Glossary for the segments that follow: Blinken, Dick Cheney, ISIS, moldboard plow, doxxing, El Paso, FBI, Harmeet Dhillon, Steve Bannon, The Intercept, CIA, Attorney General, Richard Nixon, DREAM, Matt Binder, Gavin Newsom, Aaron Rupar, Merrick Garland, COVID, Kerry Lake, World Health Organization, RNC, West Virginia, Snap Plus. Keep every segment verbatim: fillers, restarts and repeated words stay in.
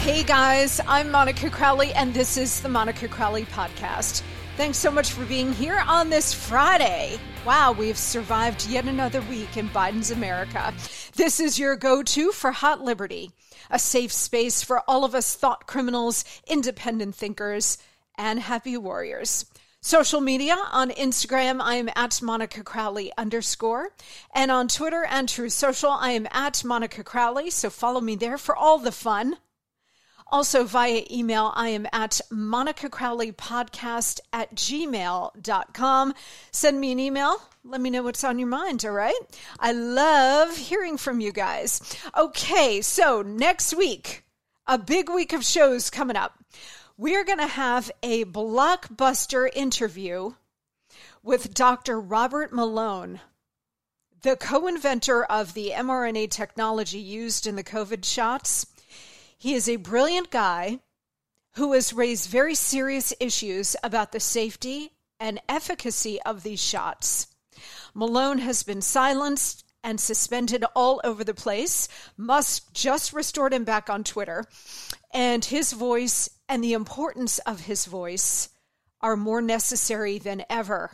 Hey guys, I'm Monica Crowley, and this is the Monica Crowley Podcast. Thanks so much for being here on this Friday. Wow, we've survived yet another week in Biden's America. This is your go-to for Hot Liberty, a safe space for all of us thought criminals, independent thinkers, and happy warriors. Social media, on Instagram, I am at Monica Crowley underscore. And on Twitter and True Social, I am at Monica Crowley, so follow me there for all the fun. Also via email, I am at monicacrowleypodcast at gmail dot com. Send me an email. Let me know what's on your mind, all right? I love hearing from you guys. Okay, so next week, a big week of shows coming up. We're going to have a blockbuster interview with Doctor Robert Malone, the co-inventor of the mRNA technology used in the COVID shots. He is a brilliant guy who has raised very serious issues about the safety and efficacy of these shots. Malone has been silenced and suspended all over the place. Musk just restored him back on Twitter. And his voice and the importance of his voice are more necessary than ever.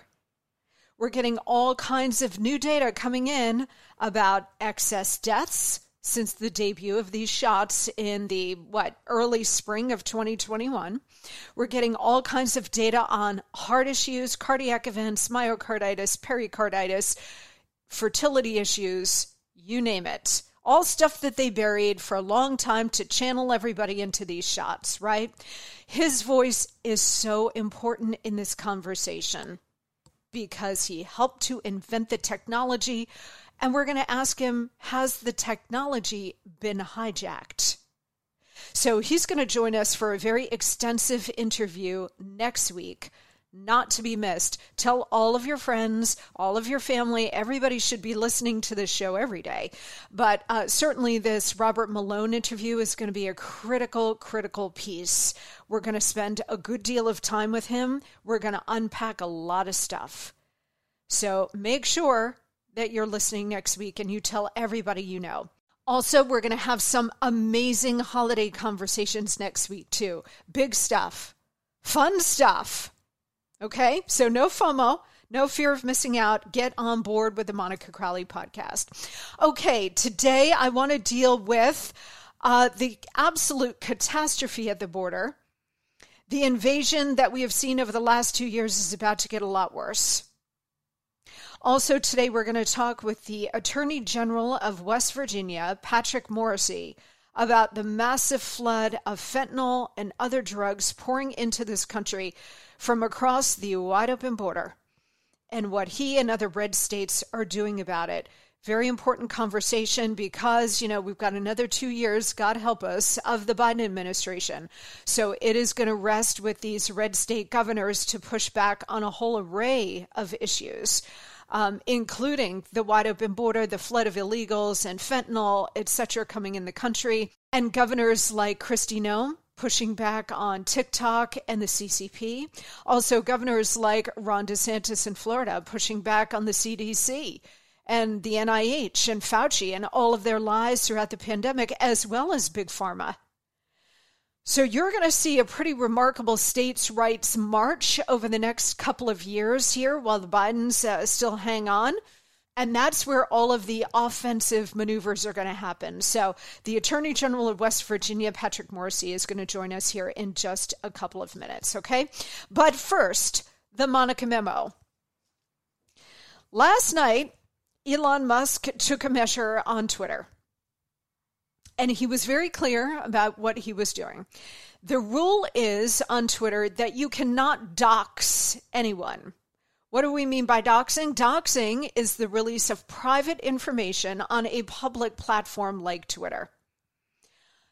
We're getting all kinds of new data coming in about excess deaths since the debut of these shots in the, what, early spring of twenty twenty-one. We're getting all kinds of data on heart issues, cardiac events, myocarditis, pericarditis, fertility issues, you name it. All stuff that they buried for a long time to channel everybody into these shots, right? His voice is so important in this conversation because he helped to invent the technology. And we're going to ask him, has the technology been hijacked? So he's going to join us for a very extensive interview next week. Not to be missed. Tell all of your friends, all of your family. Everybody should be listening to this show every day. But uh, certainly this Robert Malone interview is going to be a critical, critical piece. We're going to spend a good deal of time with him. We're going to unpack a lot of stuff. So make sure that you're listening next week and you tell everybody you know. Also, we're going to have some amazing holiday conversations next week too. Big stuff. Fun stuff. Okay? So no FOMO, no fear of missing out. Get on board with the Monica Crowley Podcast. Okay, today I want to deal with uh, the absolute catastrophe at the border. The invasion that we have seen over the last two years is about to get a lot worse. Also today, we're going to talk with the Attorney General of West Virginia, Patrick Morrisey, about the massive flood of fentanyl and other drugs pouring into this country from across the wide-open border and what he and other red states are doing about it. Very important conversation because, you know, we've got another two years, God help us, of the Biden administration. So it is going to rest with these red state governors to push back on a whole array of issues. um, including the wide open border, the flood of illegals and fentanyl, et cetera, coming in the country. And governors like Kristi Noem pushing back on TikTok and the C C P. Also, governors like Ron DeSantis in Florida pushing back on the C D C and the N I H and Fauci and all of their lies throughout the pandemic, as well as Big Pharma. So you're going to see a pretty remarkable states' rights march over the next couple of years here while the Bidens uh, still hang on. And that's where all of the offensive maneuvers are going to happen. So the Attorney General of West Virginia, Patrick Morrisey, is going to join us here in just a couple of minutes, okay? But first, the Monica memo. Last night, Elon Musk took a measure on Twitter. And he was very clear about what he was doing. The rule is on Twitter that you cannot dox anyone. What do we mean by doxing? Doxing is the release of private information on a public platform like Twitter.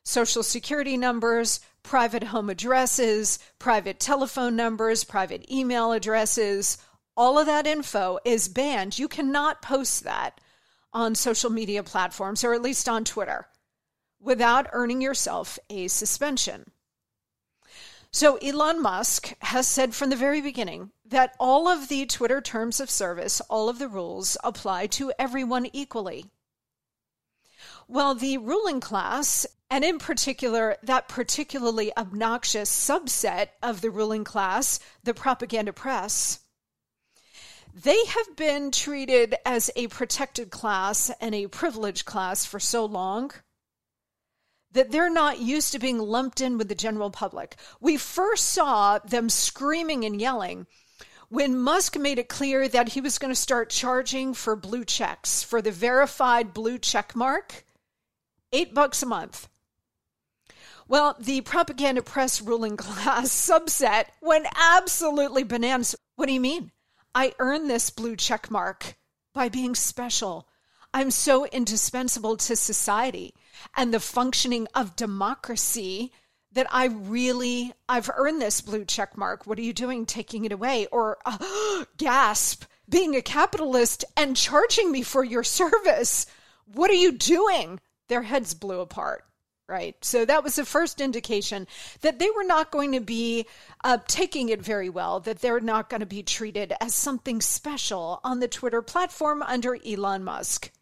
Social security numbers, private home addresses, private telephone numbers, private email addresses, all of that info is banned. You cannot post that on social media platforms, or at least on Twitter, without earning yourself a suspension. So Elon Musk has said from the very beginning that all of the Twitter terms of service, all of the rules apply to everyone equally. Well, the ruling class, and in particular, that particularly obnoxious subset of the ruling class, the propaganda press, they have been treated as a protected class and a privileged class for so long that they're not used to being lumped in with the general public. We first saw them screaming and yelling when Musk made it clear that he was going to start charging for blue checks, for the verified blue check mark, eight bucks a month. Well, the propaganda press ruling class subset went absolutely bananas. What do you mean? I earned this blue check mark by being special. I'm so indispensable to society and the functioning of democracy that I really, I've earned this blue check mark. What are you doing taking it away? Or uh, gasp, being a capitalist and charging me for your service. What are you doing? Their heads blew apart, right? So that was the first indication that they were not going to be uh, taking it very well, that they're not going to be treated as something special on the Twitter platform under Elon Musk.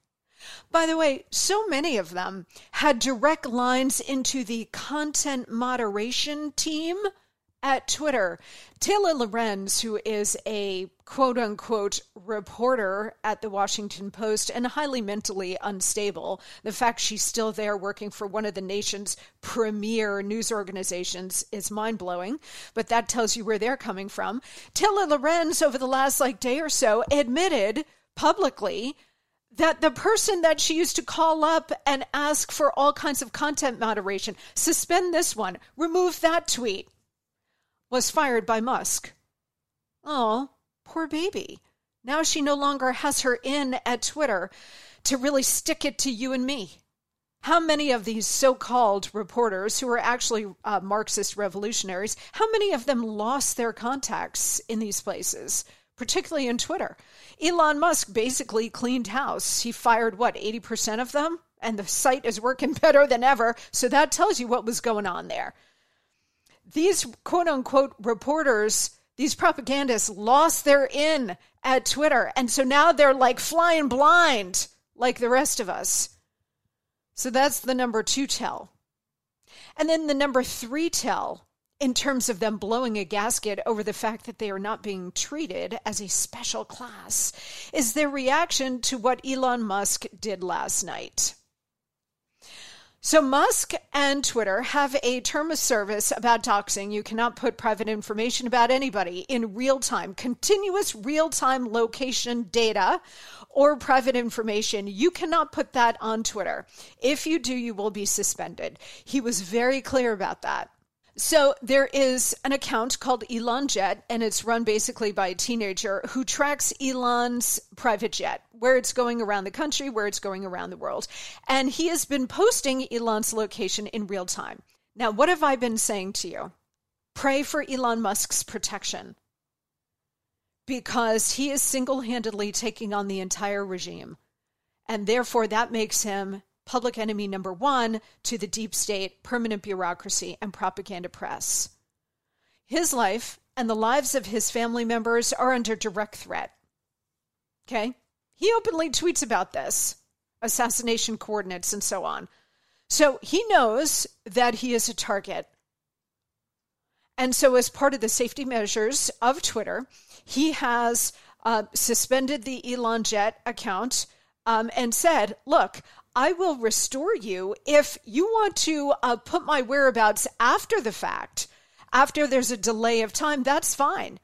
By the way, so many of them had direct lines into the content moderation team at Twitter. Taylor Lorenz, who is a quote-unquote reporter at the Washington Post and highly mentally unstable, the fact she's still there working for one of the nation's premier news organizations is mind-blowing, but that tells you where they're coming from. Taylor Lorenz, over the last like day or so, admitted publicly that the person that she used to call up and ask for all kinds of content moderation, suspend this one, remove that tweet, was fired by Musk. Oh, poor baby. Now she no longer has her in at Twitter to really stick it to you and me. How many of these so-called reporters who are actually uh, Marxist revolutionaries, how many of them lost their contacts in these places? Particularly in Twitter. Elon Musk basically cleaned house. He fired, what, eighty percent of them? And the site is working better than ever. So that tells you what was going on there. These quote-unquote reporters, these propagandists, lost their in at Twitter. And so now they're like flying blind like the rest of us. So that's the number two tell. And then the number three tell, in terms of them blowing a gasket over the fact that they are not being treated as a special class, is their reaction to what Elon Musk did last night. So Musk and Twitter have a term of service about doxing. You cannot put private information about anybody in real time, continuous real time location data or private information. You cannot put that on Twitter. If you do, you will be suspended. He was very clear about that. So there is an account called ElonJet, and it's run basically by a teenager who tracks Elon's private jet, where it's going around the country, where it's going around the world. And he has been posting Elon's location in real time. Now, what have I been saying to you? Pray for Elon Musk's protection. because he is single-handedly taking on the entire regime. And therefore, that makes him public enemy number one to the deep state, permanent bureaucracy, and propaganda press. His life and the lives of his family members are under direct threat. Okay? He openly tweets about this, assassination coordinates and so on. So he knows that he is a target. And so as part of the safety measures of Twitter, he has uh, suspended the ElonJet account um, and said, look, I will restore you if you want to uh, put my whereabouts after the fact, after there's a delay of time, that's fine.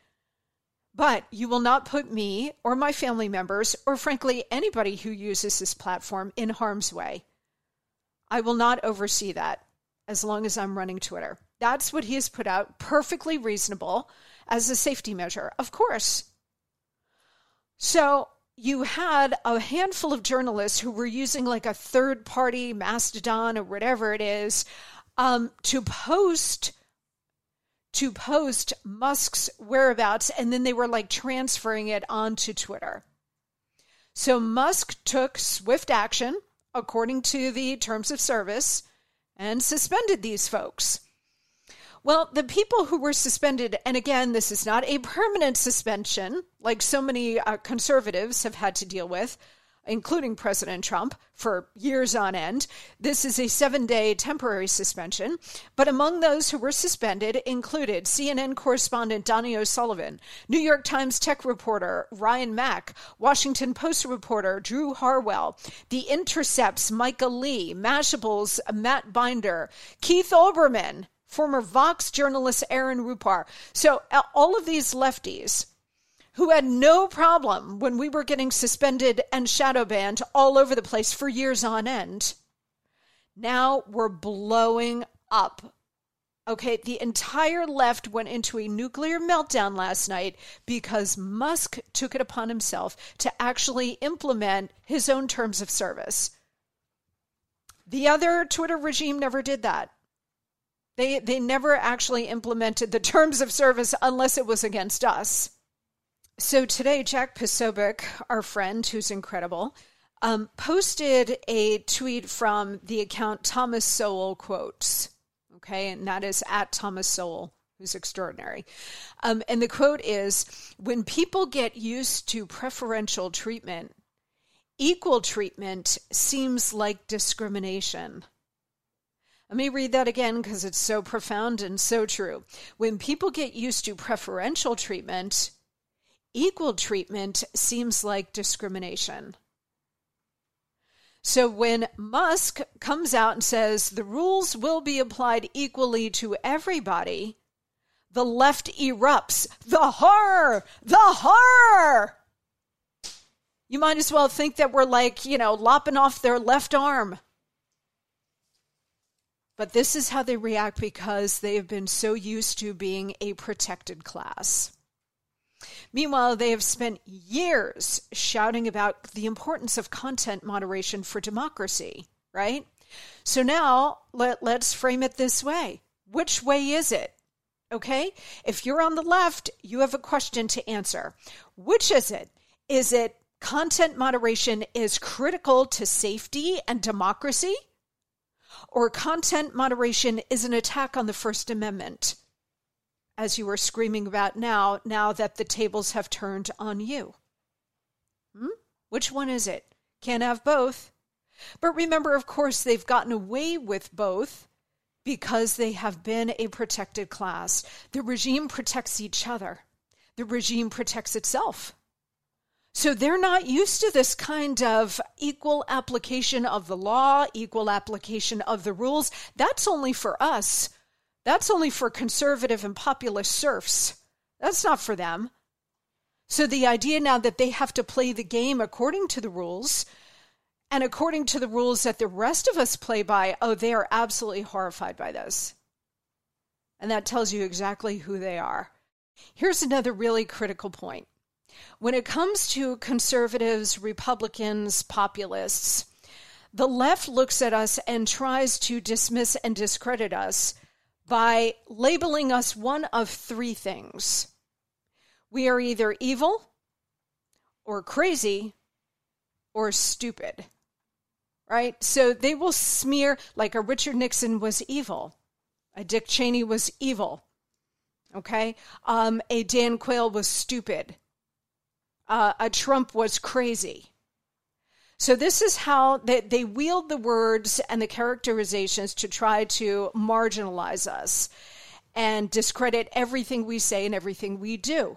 But you will not put me or my family members or frankly anybody who uses this platform in harm's way. I will not oversee that as long as I'm running Twitter. That's what he has put out, perfectly reasonable as a safety measure, of course. So you had a handful of journalists who were using like a third-party Mastodon or whatever it is um, to post to post Musk's whereabouts, and then they were like transferring it onto Twitter. So Musk took swift action according to the terms of service, and suspended these folks. Well, the people who were suspended, and again, this is not a permanent suspension, like so many uh, conservatives have had to deal with, including President Trump, for years on end. This is a seven-day temporary suspension. But among those who were suspended included C N N correspondent Donnie O'Sullivan, New York Times tech reporter Ryan Mack, Washington Post reporter Drew Harwell, The Intercept's Micah Lee, Mashable's Matt Binder, Keith Olbermann, former Vox journalist Aaron Rupar. So all of these lefties who had no problem when we were getting suspended and shadow banned all over the place for years on end, now we're blowing up. Okay, the entire left went into a nuclear meltdown last night because Musk took it upon himself to actually implement his own terms of service. The other Twitter regime never did that. They, they never actually implemented the terms of service unless it was against us. So today, Jack Posobiec, our friend, who's incredible, um, posted a tweet from the account Thomas Sowell Quotes. Okay, and that is at Thomas Sowell, who's extraordinary. Um, and the quote is, when people get used to preferential treatment, equal treatment seems like discrimination. Let me read that again because it's so profound and so true. When people get used to preferential treatment, equal treatment seems like discrimination. So when Musk comes out and says the rules will be applied equally to everybody, the left erupts. The horror! The horror! You might as well think that we're like, you know, lopping off their left arm. But this is how they react because they have been so used to being a protected class. Meanwhile, they have spent years shouting about the importance of content moderation for democracy, right? So now let, let's frame it this way. Which way is it? Okay? If you're on the left, you have a question to answer. Which is it? Is it content moderation is critical to safety and democracy? Or content moderation is an attack on the First Amendment? As you are screaming about now, now that the tables have turned on you. Hmm? Which one is it? Can't have both. But remember, of course, they've gotten away with both because they have been a protected class. The regime protects each other. The regime protects itself. So they're not used to this kind of equal application of the law, equal application of the rules. That's only for us. That's only for conservative and populist serfs. That's not for them. So the idea now that they have to play the game according to the rules and according to the rules that the rest of us play by, oh, they are absolutely horrified by this. And that tells you exactly who they are. Here's another really critical point. When it comes to conservatives, Republicans, populists, the left looks at us and tries to dismiss and discredit us by labeling us one of three things. We are either evil or crazy or stupid, right? So they will smear, like a Richard Nixon was evil. A Dick Cheney was evil, okay? Um, a Dan Quayle was stupid. Uh, a Trump was crazy. So this is how they, they wield the words and the characterizations to try to marginalize us and discredit everything we say and everything we do.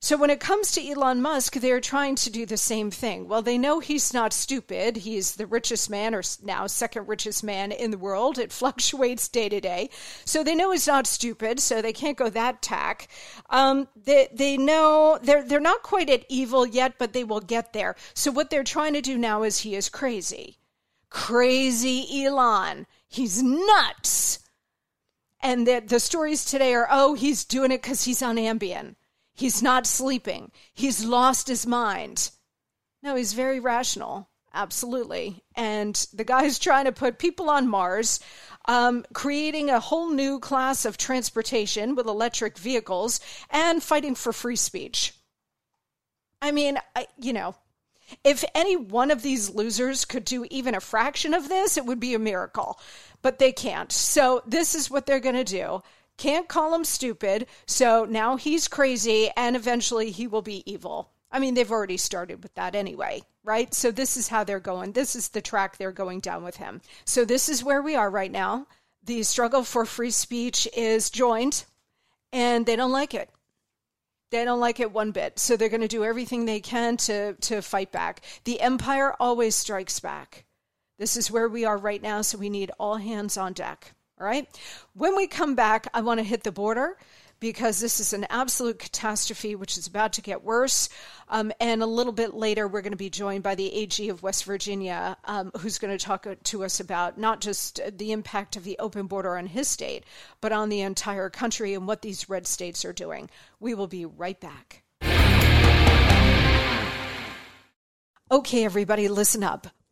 So when it comes to Elon Musk, they're trying to do the same thing. Well, they know he's not stupid. He's the richest man, or now second richest man in the world. It fluctuates day to day. So they know he's not stupid, so they can't go that tack. Um, they, they know they're, they're not quite at evil yet, but they will get there. So what they're trying to do now is he is crazy. Crazy Elon. He's nuts. And the, the stories today are, oh, he's doing it because he's on Ambien. He's not sleeping. He's lost his mind. No, he's very rational. Absolutely. And the guy's trying to put people on Mars, um, creating a whole new class of transportation with electric vehicles and fighting for free speech. I mean, I, you know, if any one of these losers could do even a fraction of this, it would be a miracle. But they can't. So this is what they're going to do. Can't call him stupid, so now he's crazy, and eventually he will be evil. I mean, they've already started with that anyway, right? So this is how they're going. This is the track they're going down with him. So this is where we are right now. The struggle for free speech is joined, and they don't like it. They don't like it one bit, so they're going to do everything they can to, to fight back. The empire always strikes back. This is where we are right now, so we need all hands on deck. All right. When we come back, I want to hit the border because this is an absolute catastrophe, which is about to get worse. Um, and a little bit later, we're going to be joined by the A G of West Virginia, um, who's going to talk to us about not just the impact of the open border on his state, but on the entire country and what these red states are doing. We will be right back. Okay, everybody, listen up.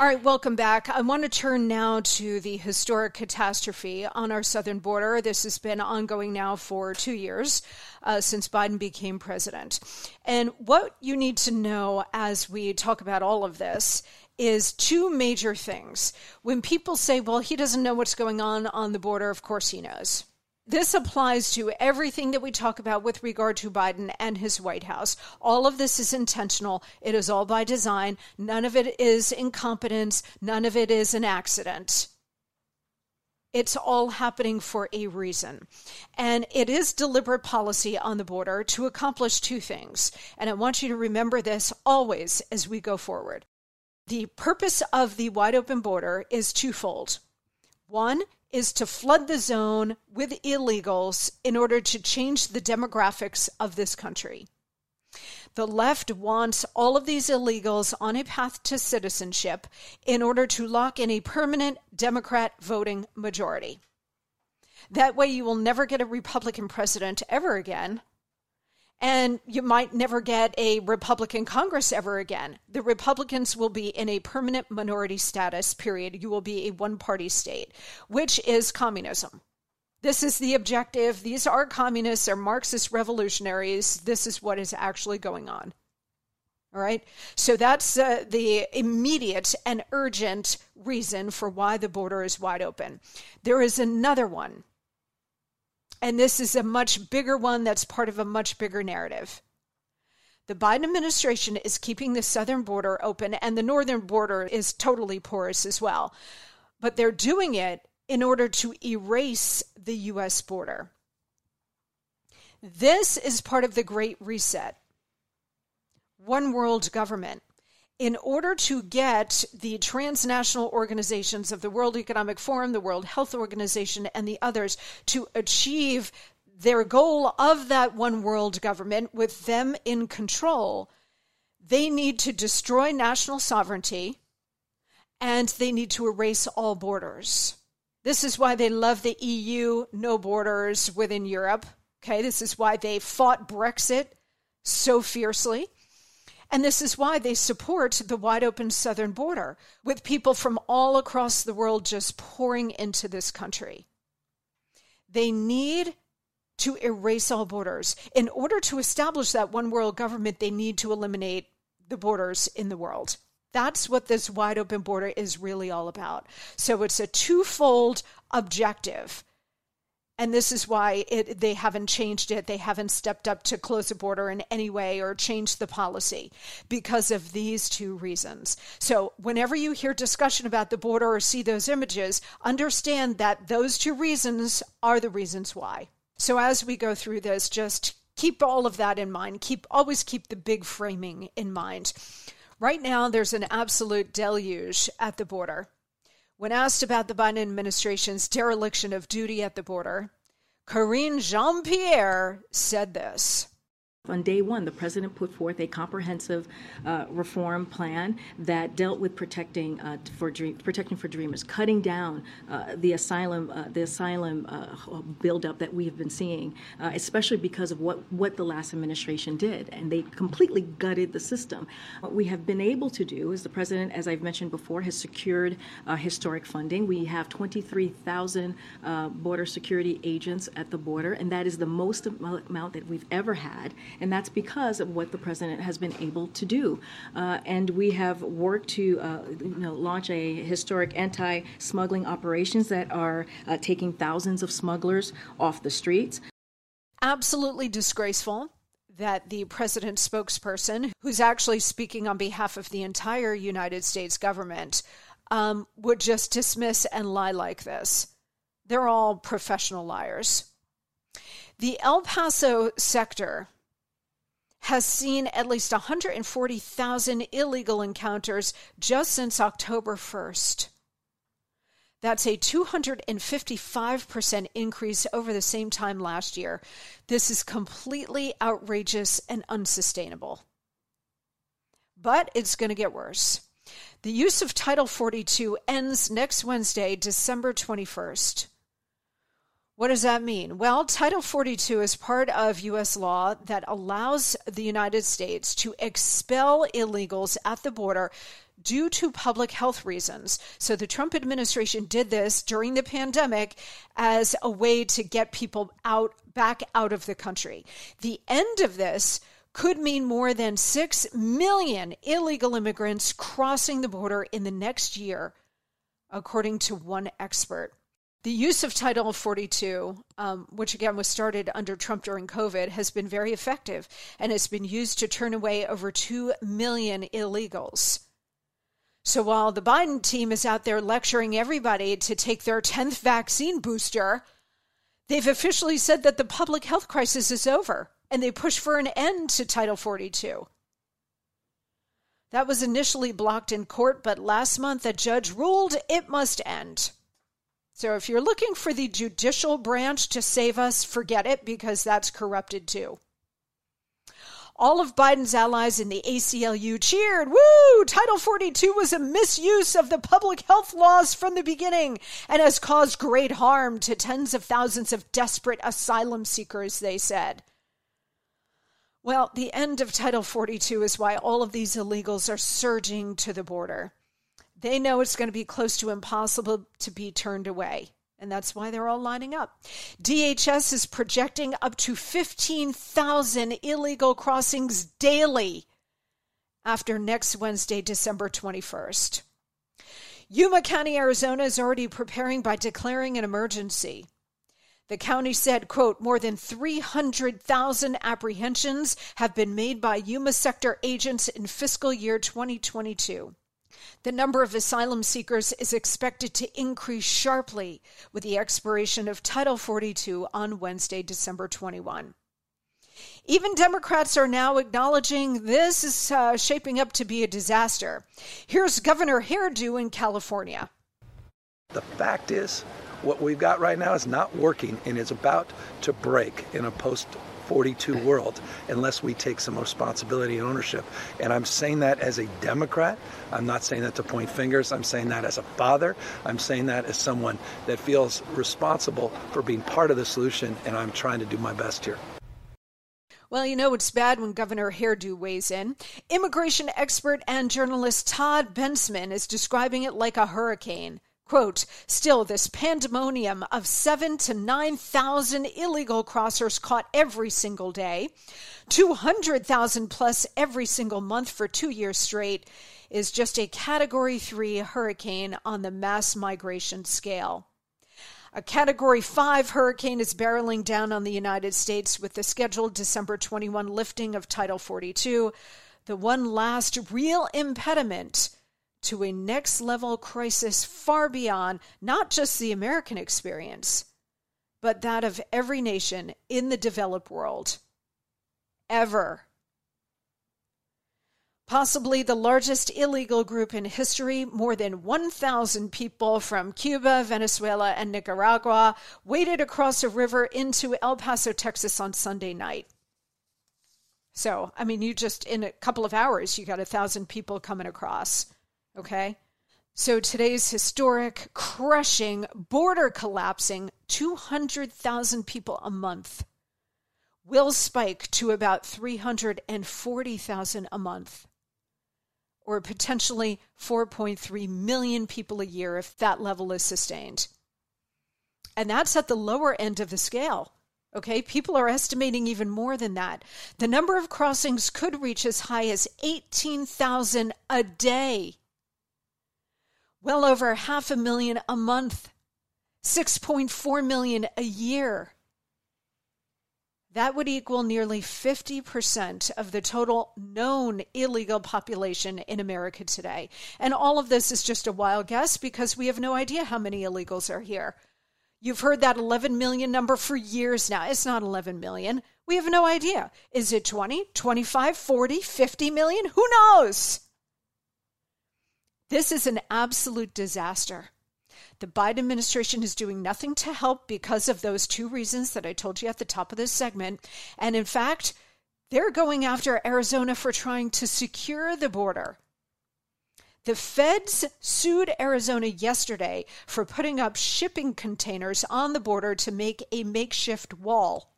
All right, welcome back. I want to turn now to the historic catastrophe on our southern border. This has been ongoing now for two years uh, since Biden became president. And what you need to know as we talk about all of this is two major things. When people say, well, he doesn't know what's going on on the border, of course he knows. This applies to everything that we talk about with regard to Biden and his White House. All of this is intentional. It is all by design. None of it is incompetence. None of it is an accident. It's all happening for a reason. And it is deliberate policy on the border to accomplish two things. And I want you to remember this always as we go forward. The purpose of the wide open border is twofold. One is to flood the zone with illegals in order to change the demographics of this country. The left wants all of these illegals on a path to citizenship in order to lock in a permanent Democrat voting majority. That way you will never get a Republican president ever again, and you might never get a Republican Congress ever again. The Republicans will be in a permanent minority status, period. You will be a one-party state, which is communism. This is the objective. These are communists or Marxist revolutionaries. This is what is actually going on. All right. So that's uh, the immediate and urgent reason for why the border is wide open. There is another one. And this is a much bigger one that's part of a much bigger narrative. The Biden administration is keeping the southern border open, and the northern border is totally porous as well. But they're doing it in order to erase the U S border. This is part of the Great Reset. One world government. In order to get the transnational organizations of the World Economic Forum, the World Health Organization, and the others to achieve their goal of that one world government with them in control, they need to destroy national sovereignty and they need to erase all borders. This is why they love the E U, no borders within Europe. Okay, this is why they fought Brexit so fiercely. And this is why they support the wide open southern border with people from all across the world just pouring into this country. They need to erase all borders. In order to establish that one world government, they need to eliminate the borders in the world. That's what this wide open border is really all about. So it's a twofold objective. And this is why it, they haven't changed it. They haven't stepped up to close the border in any way or changed the policy because of these two reasons. So whenever you hear discussion about the border or see those images, understand that those two reasons are the reasons why. So as we go through this, just keep all of that in mind. Keep always keep the big framing in mind. Right now, there's an absolute deluge at the border. When asked about the Biden administration's dereliction of duty at the border, Karine Jean-Pierre said this. On day one, the president put forth a comprehensive uh, reform plan that dealt with protecting uh, for dream, protecting for dreamers, cutting down uh, the asylum uh, the asylum uh, buildup that we have been seeing, uh, especially because of what, what the last administration did, and they completely gutted the system. What we have been able to do is the president, as I've mentioned before, has secured uh, historic funding. We have twenty-three thousand uh, border security agents at the border, and that is the most amount that we've ever had. And that's because of what the president has been able to do. Uh, and we have worked to uh, you know, launch a historic anti-smuggling operations that are uh, taking thousands of smugglers off the streets. Absolutely disgraceful that the president's spokesperson, who's actually speaking on behalf of the entire United States government, um, would just dismiss and lie like this. They're all professional liars. The El Paso sector has seen at least one hundred forty thousand illegal encounters just since October first. That's a two hundred fifty-five percent increase over the same time last year. This is completely outrageous and unsustainable. But it's going to get worse. The use of Title forty-two ends next Wednesday, December twenty-first. What does that mean? Well, Title forty-two is part of U S law that allows the United States to expel illegals at the border due to public health reasons. So the Trump administration did this during the pandemic as a way to get people out, back out of the country. The end of this could mean more than six million illegal immigrants crossing the border in the next year, according to one expert. The use of Title forty-two, um, which again was started under Trump during COVID, has been very effective and has been used to turn away over two million illegals. So while the Biden team is out there lecturing everybody to take their tenth vaccine booster, they've officially said that the public health crisis is over and they push for an end to Title forty-two. That was initially blocked in court, but last month a judge ruled it must end. So if you're looking for the judicial branch to save us, forget it, because that's corrupted too. All of Biden's allies in the A C L U cheered, woo! Title forty-two was a misuse of the public health laws from the beginning and has caused great harm to tens of thousands of desperate asylum seekers, they said. Well, the end of Title forty-two is why all of these illegals are surging to the border. They know it's going to be close to impossible to be turned away. And that's why they're all lining up. D H S is projecting up to fifteen thousand illegal crossings daily after next Wednesday, December twenty-first. Yuma County, Arizona is already preparing by declaring an emergency. The county said, quote, more than three hundred thousand apprehensions have been made by Yuma sector agents in fiscal year twenty twenty-two. The number of asylum seekers is expected to increase sharply with the expiration of Title forty-two on Wednesday, December twenty-first. Even Democrats are now acknowledging this is uh, shaping up to be a disaster. Here's Governor Hairdo in California. The fact is, what we've got right now is not working, and it's about to break in a post forty-two world unless we take some responsibility and ownership. And I'm saying that as a Democrat. I'm not saying that to point fingers. I'm saying that as a father. I'm saying that as someone that feels responsible for being part of the solution, and I'm trying to do my best here. Well, you know it's bad when Governor Hairdo weighs in. Immigration expert and journalist Todd Bensman is describing it like a hurricane. Quote, still this pandemonium of seven to nine thousand illegal crossers caught every single day, two hundred thousand plus every single month for two years straight, is just a Category three hurricane on the mass migration scale. A Category five hurricane is barreling down on the United States with the scheduled December twenty-first lifting of Title forty-two, the one last real impediment to a next-level crisis far beyond not just the American experience, but that of every nation in the developed world, ever. Possibly the largest illegal group in history, more than one thousand people from Cuba, Venezuela, and Nicaragua waded across a river into El Paso, Texas on Sunday night. So, I mean, you just, in a couple of hours, you got one thousand people coming across. Okay, so today's historic, crushing, border collapsing, two hundred thousand people a month will spike to about three hundred forty thousand a month, or potentially four point three million people a year if that level is sustained. And that's at the lower end of the scale. Okay, people are estimating even more than that. The number of crossings could reach as high as eighteen thousand a day. Well over half a million a month, six point four million a year. That would equal nearly fifty percent of the total known illegal population in America today. And all of this is just a wild guess because we have no idea how many illegals are here. You've heard that eleven million number for years now. It's not eleven million. We have no idea. Is it twenty, twenty-five, forty, fifty million? Who knows? This is an absolute disaster. The Biden administration is doing nothing to help because of those two reasons that I told you at the top of this segment. And in fact, they're going after Arizona for trying to secure the border. The feds sued Arizona yesterday for putting up shipping containers on the border to make a makeshift wall.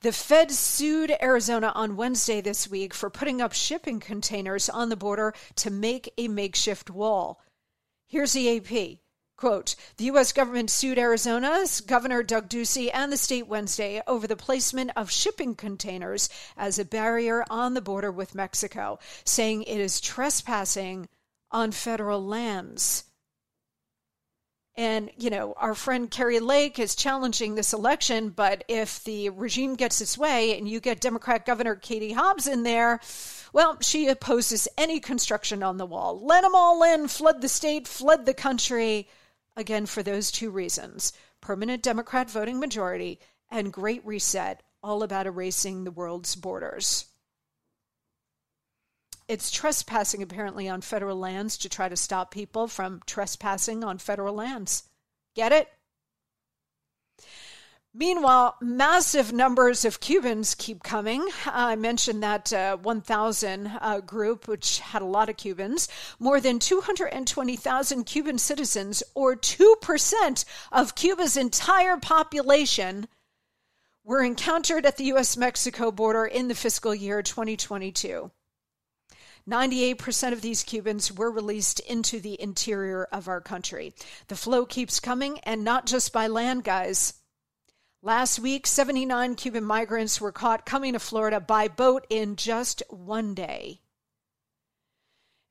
The Fed sued Arizona on Wednesday this week for putting up shipping containers on the border to make a makeshift wall. Here's the A P. Quote, the U S government sued Arizona's Governor Doug Ducey and the state Wednesday over the placement of shipping containers as a barrier on the border with Mexico, saying it is trespassing on federal lands. And, you know, our friend Kerry Lake is challenging this election, but if the regime gets its way and you get Democrat Governor Katie Hobbs in there, well, she opposes any construction on the wall. Let them all in, flood the state, flood the country. Again, for those two reasons, permanent Democrat voting majority and Great Reset, all about erasing the world's borders. It's trespassing, apparently, on federal lands to try to stop people from trespassing on federal lands. Get it? Meanwhile, massive numbers of Cubans keep coming. I mentioned that uh, one thousand uh, group, which had a lot of Cubans. More than two hundred twenty thousand Cuban citizens, or two percent of Cuba's entire population, were encountered at the U S Mexico border in the fiscal year twenty twenty-two. ninety-eight percent of these Cubans were released into the interior of our country. The flow keeps coming, and not just by land, guys. Last week, seventy-nine Cuban migrants were caught coming to Florida by boat in just one day.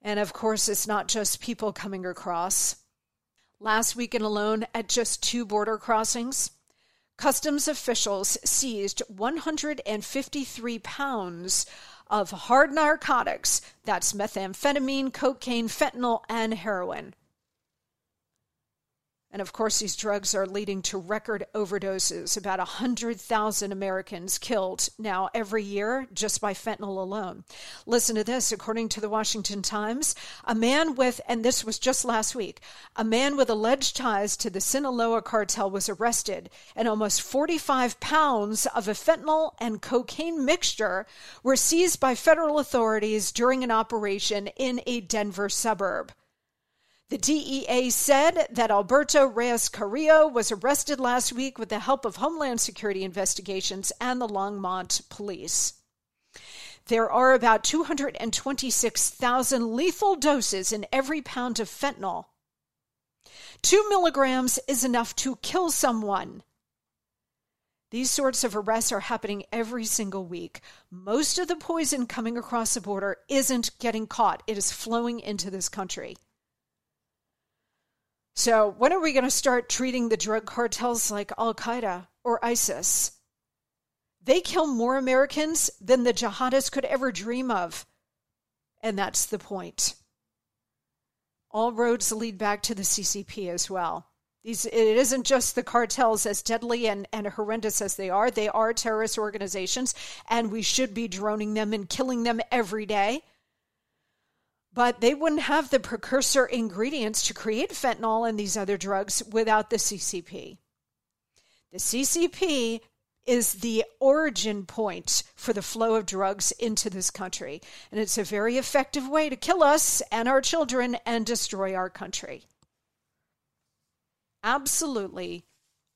And of course, it's not just people coming across. Last weekend alone, at just two border crossings, customs officials seized one hundred fifty-three pounds of hard narcotics. That's methamphetamine, cocaine, fentanyl, and heroin. And of course, these drugs are leading to record overdoses. About one hundred thousand Americans killed now every year just by fentanyl alone. Listen to this. According to the Washington Times, a man with, and this was just last week, a man with alleged ties to the Sinaloa cartel was arrested, and almost forty-five pounds of a fentanyl and cocaine mixture were seized by federal authorities during an operation in a Denver suburb. The D E A said that Alberto Reyes Carrillo was arrested last week with the help of Homeland Security investigations and the Longmont police. There are about two hundred twenty-six thousand lethal doses in every pound of fentanyl. Two milligrams is enough to kill someone. These sorts of arrests are happening every single week. Most of the poison coming across the border isn't getting caught. It is flowing into this country. So when are we going to start treating the drug cartels like Al-Qaeda or ISIS? They kill more Americans than the jihadists could ever dream of. And that's the point. All roads lead back to the C C P as well. These, it isn't just the cartels, as deadly and, and horrendous as they are. They are terrorist organizations, and we should be droning them and killing them every day. But they wouldn't have the precursor ingredients to create fentanyl and these other drugs without the C C P. The C C P is the origin point for the flow of drugs into this country. And it's a very effective way to kill us and our children and destroy our country. Absolutely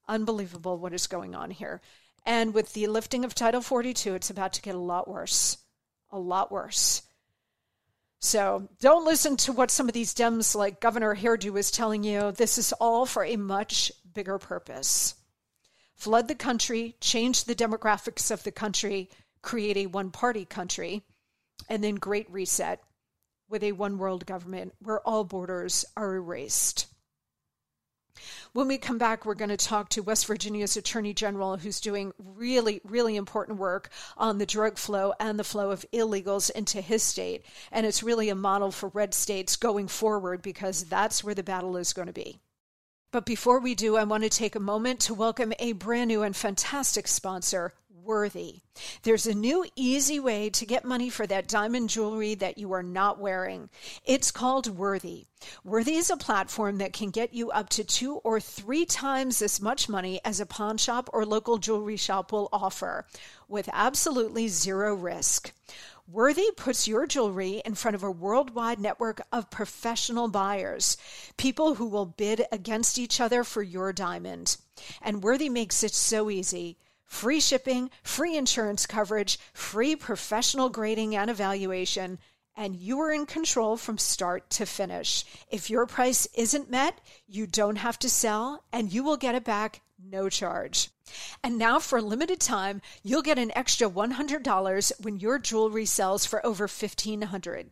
unbelievable what is going on here. And with the lifting of Title forty-two, it's about to get a lot worse. A lot worse. So don't listen to what some of these Dems like Governor Hairdo is telling you. This is all for a much bigger purpose. Flood the country, change the demographics of the country, create a one-party country, and then great reset with a one-world government where all borders are erased. When we come back, we're going to talk to West Virginia's Attorney General, who's doing really, really important work on the drug flow and the flow of illegals into his state. And it's really a model for red states going forward, because that's where the battle is going to be. But before we do, I want to take a moment to welcome a brand new and fantastic sponsor, Worthy. There's a new easy way to get money for that diamond jewelry that you are not wearing. It's called Worthy. Worthy is a platform that can get you up to two or three times as much money as a pawn shop or local jewelry shop will offer, with absolutely zero risk. Worthy puts your jewelry in front of a worldwide network of professional buyers, people who will bid against each other for your diamond. And Worthy makes it so easy. Free shipping, free insurance coverage, free professional grading and evaluation, and you are in control from start to finish. If your price isn't met, you don't have to sell, and you will get it back no charge. And now, for a limited time, you'll get an extra one hundred dollars when your jewelry sells for over fifteen hundred dollars.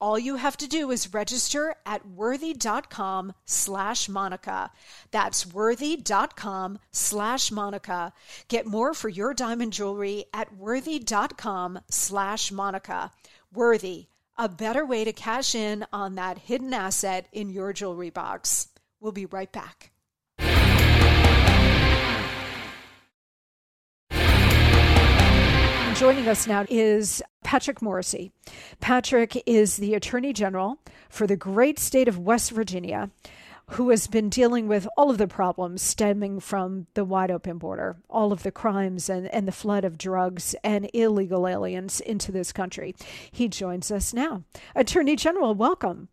All you have to do is register at worthy.com slash Monica. That's worthy.com slash Monica. Get more for your diamond jewelry at worthy.com slash Monica. Worthy, a better way to cash in on that hidden asset in your jewelry box. We'll be right back. Joining us now is Patrick Morrissey. Patrick is the Attorney General for the great state of West Virginia. who has been dealing with all of the problems stemming from the wide open border, all of the crimes and, and the flood of drugs and illegal aliens into this country. He joins us now. Attorney General, welcome.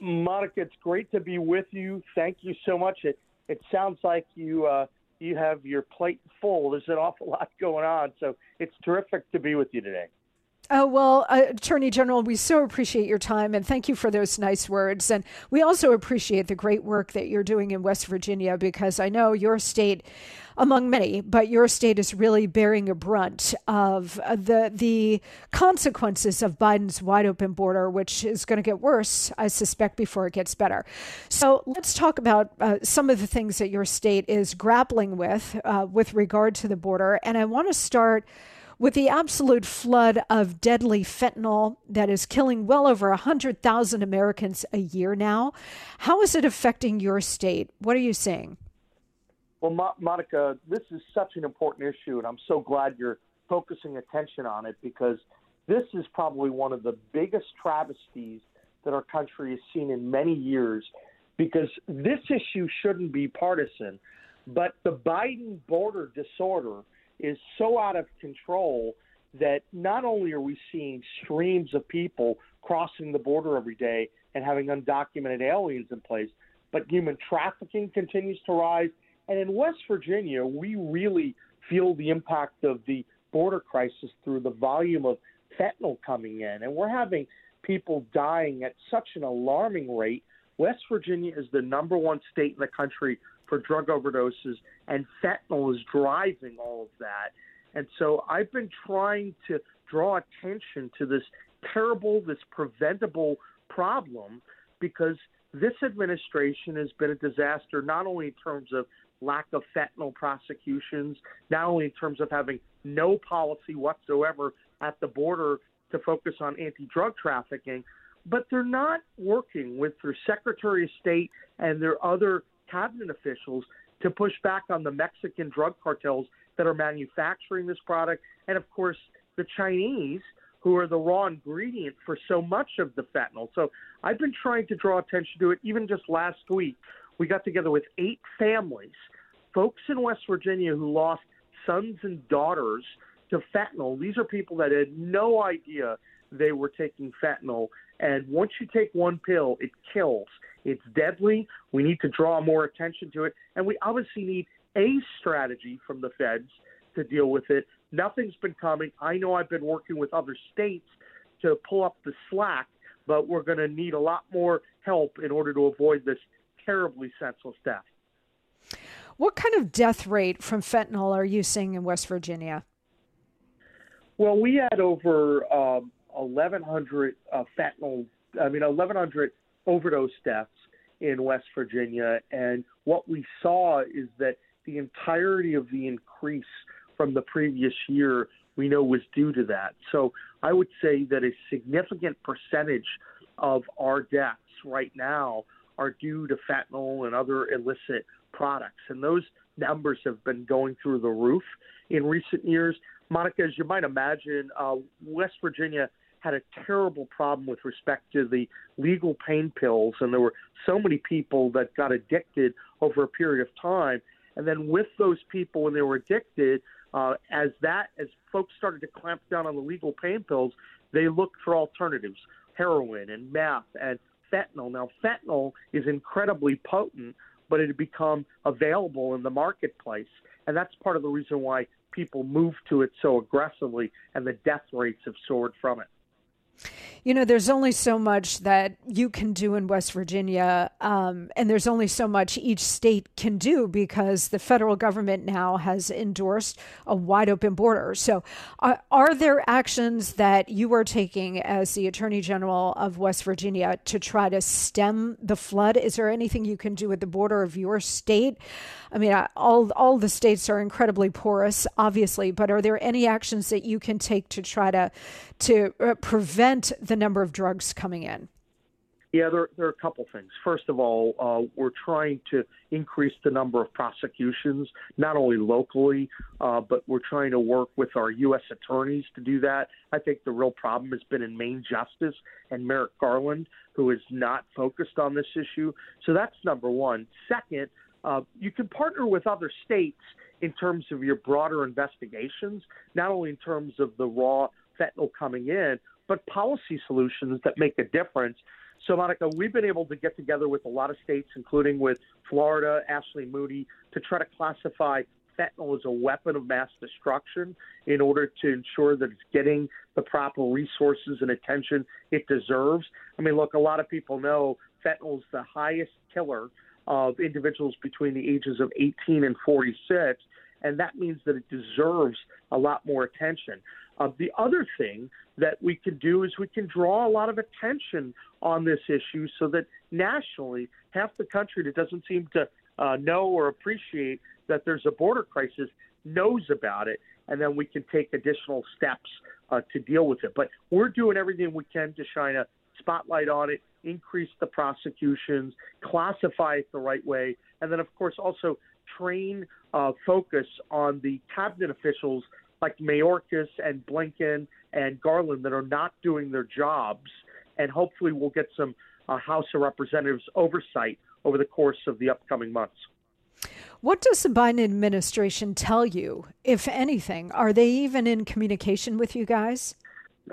Monica, it's great to be with you. Thank you so much. It it sounds like you uh, you have your plate full. There's an awful lot going on, so it's terrific to be with you today. Oh, well, uh, Attorney General, we so appreciate your time, and thank you for those nice words. And we also appreciate the great work that you're doing in West Virginia, because I know your state, among many, but your state is really bearing a brunt of the the consequences of Biden's wide open border, which is going to get worse, I suspect, before it gets better. So let's talk about uh, some of the things that your state is grappling with uh, with regard to the border. And I want to start with the absolute flood of deadly fentanyl that is killing well over one hundred thousand Americans a year now. How is it affecting your state? What are you seeing? Well, Mo- Monica, this is such an important issue, and I'm so glad you're focusing attention on it, because this is probably one of the biggest travesties that our country has seen in many years, because this issue shouldn't be partisan. But the Biden border disorder is so out of control that not only are we seeing streams of people crossing the border every day and having undocumented aliens in place, but human trafficking continues to rise. And in West Virginia, we really feel the impact of the border crisis through the volume of fentanyl coming in. And we're having people dying at such an alarming rate. West Virginia is the number one state in the country for drug overdoses, and fentanyl is driving all of that. And so I've been trying to draw attention to this terrible, this preventable problem, because this administration has been a disaster, not only in terms of lack of fentanyl prosecutions, not only in terms of having no policy whatsoever at the border to focus on anti-drug trafficking, but they're not working with their Secretary of State and their other cabinet officials to push back on the Mexican drug cartels that are manufacturing this product. And of course, the Chinese, who are the raw ingredient for so much of the fentanyl. So I've been trying to draw attention to it. Even just last week, we got together with eight families, folks in West Virginia who lost sons and daughters to fentanyl. These are people that had no idea they were taking fentanyl. And once you take one pill, it kills. It's deadly. We need to draw more attention to it. And we obviously need a strategy from the feds to deal with it. Nothing's been coming. I know I've been working with other states to pull up the slack, but we're going to need a lot more help in order to avoid this terribly senseless death. What kind of death rate from fentanyl are you seeing in West Virginia? Well, we had over um, eleven hundred uh, fentanyl, I mean, eleven hundred overdose deaths in West Virginia. And what we saw is that the entirety of the increase from the previous year, we know, was due to that. So I would say that a significant percentage of our deaths right now are due to fentanyl and other illicit products. And those numbers have been going through the roof in recent years. Monica, as you might imagine, uh, West Virginia had a terrible problem with respect to the legal pain pills. And there were so many people that got addicted over a period of time. And then with those people, when they were addicted, uh, as that as folks started to clamp down on the legal pain pills, they looked for alternatives, heroin and meth and fentanyl. Now, fentanyl is incredibly potent, but it had become available in the marketplace. And that's part of the reason why people moved to it so aggressively and the death rates have soared from it. You know, there's only so much that you can do in West Virginia, um, and there's only so much each state can do, because the federal government now has endorsed a wide open border. So uh, are there actions that you are taking as the Attorney General of West Virginia to try to stem the flood? Is there anything you can do at the border of your state? I mean, I, all, all the states are incredibly porous, obviously, but are there any actions that you can take to try to, to uh, prevent the number of drugs coming in? Yeah, there, there are a couple things. First of all, uh, we're trying to increase the number of prosecutions, not only locally, uh, but we're trying to work with our U S attorneys to do that. I think the real problem has been in Maine Justice and Merrick Garland, who is not focused on this issue. So that's number one. Second, uh, you can partner with other states in terms of your broader investigations, not only in terms of the raw fentanyl coming in, but policy solutions that make a difference. So, Monica, we've been able to get together with a lot of states, including with Florida, Ashley Moody, to try to classify fentanyl as a weapon of mass destruction in order to ensure that it's getting the proper resources and attention it deserves. I mean, look, a lot of people know fentanyl is the highest killer of individuals between the ages of eighteen and forty-six, and that means that it deserves a lot more attention. Uh, the other thing that we can do is we can draw a lot of attention on this issue so that nationally, half the country that doesn't seem to uh, know or appreciate that there's a border crisis knows about it, and then we can take additional steps uh, to deal with it. But we're doing everything we can to shine a spotlight on it, increase the prosecutions, classify it the right way, and then, of course, also train uh, focus on the cabinet officials like Mayorkas and Blinken and Garland that are not doing their jobs. And hopefully we'll get some uh, House of Representatives oversight over the course of the upcoming months. What does the Biden administration tell you, if anything? Are they even in communication with you guys?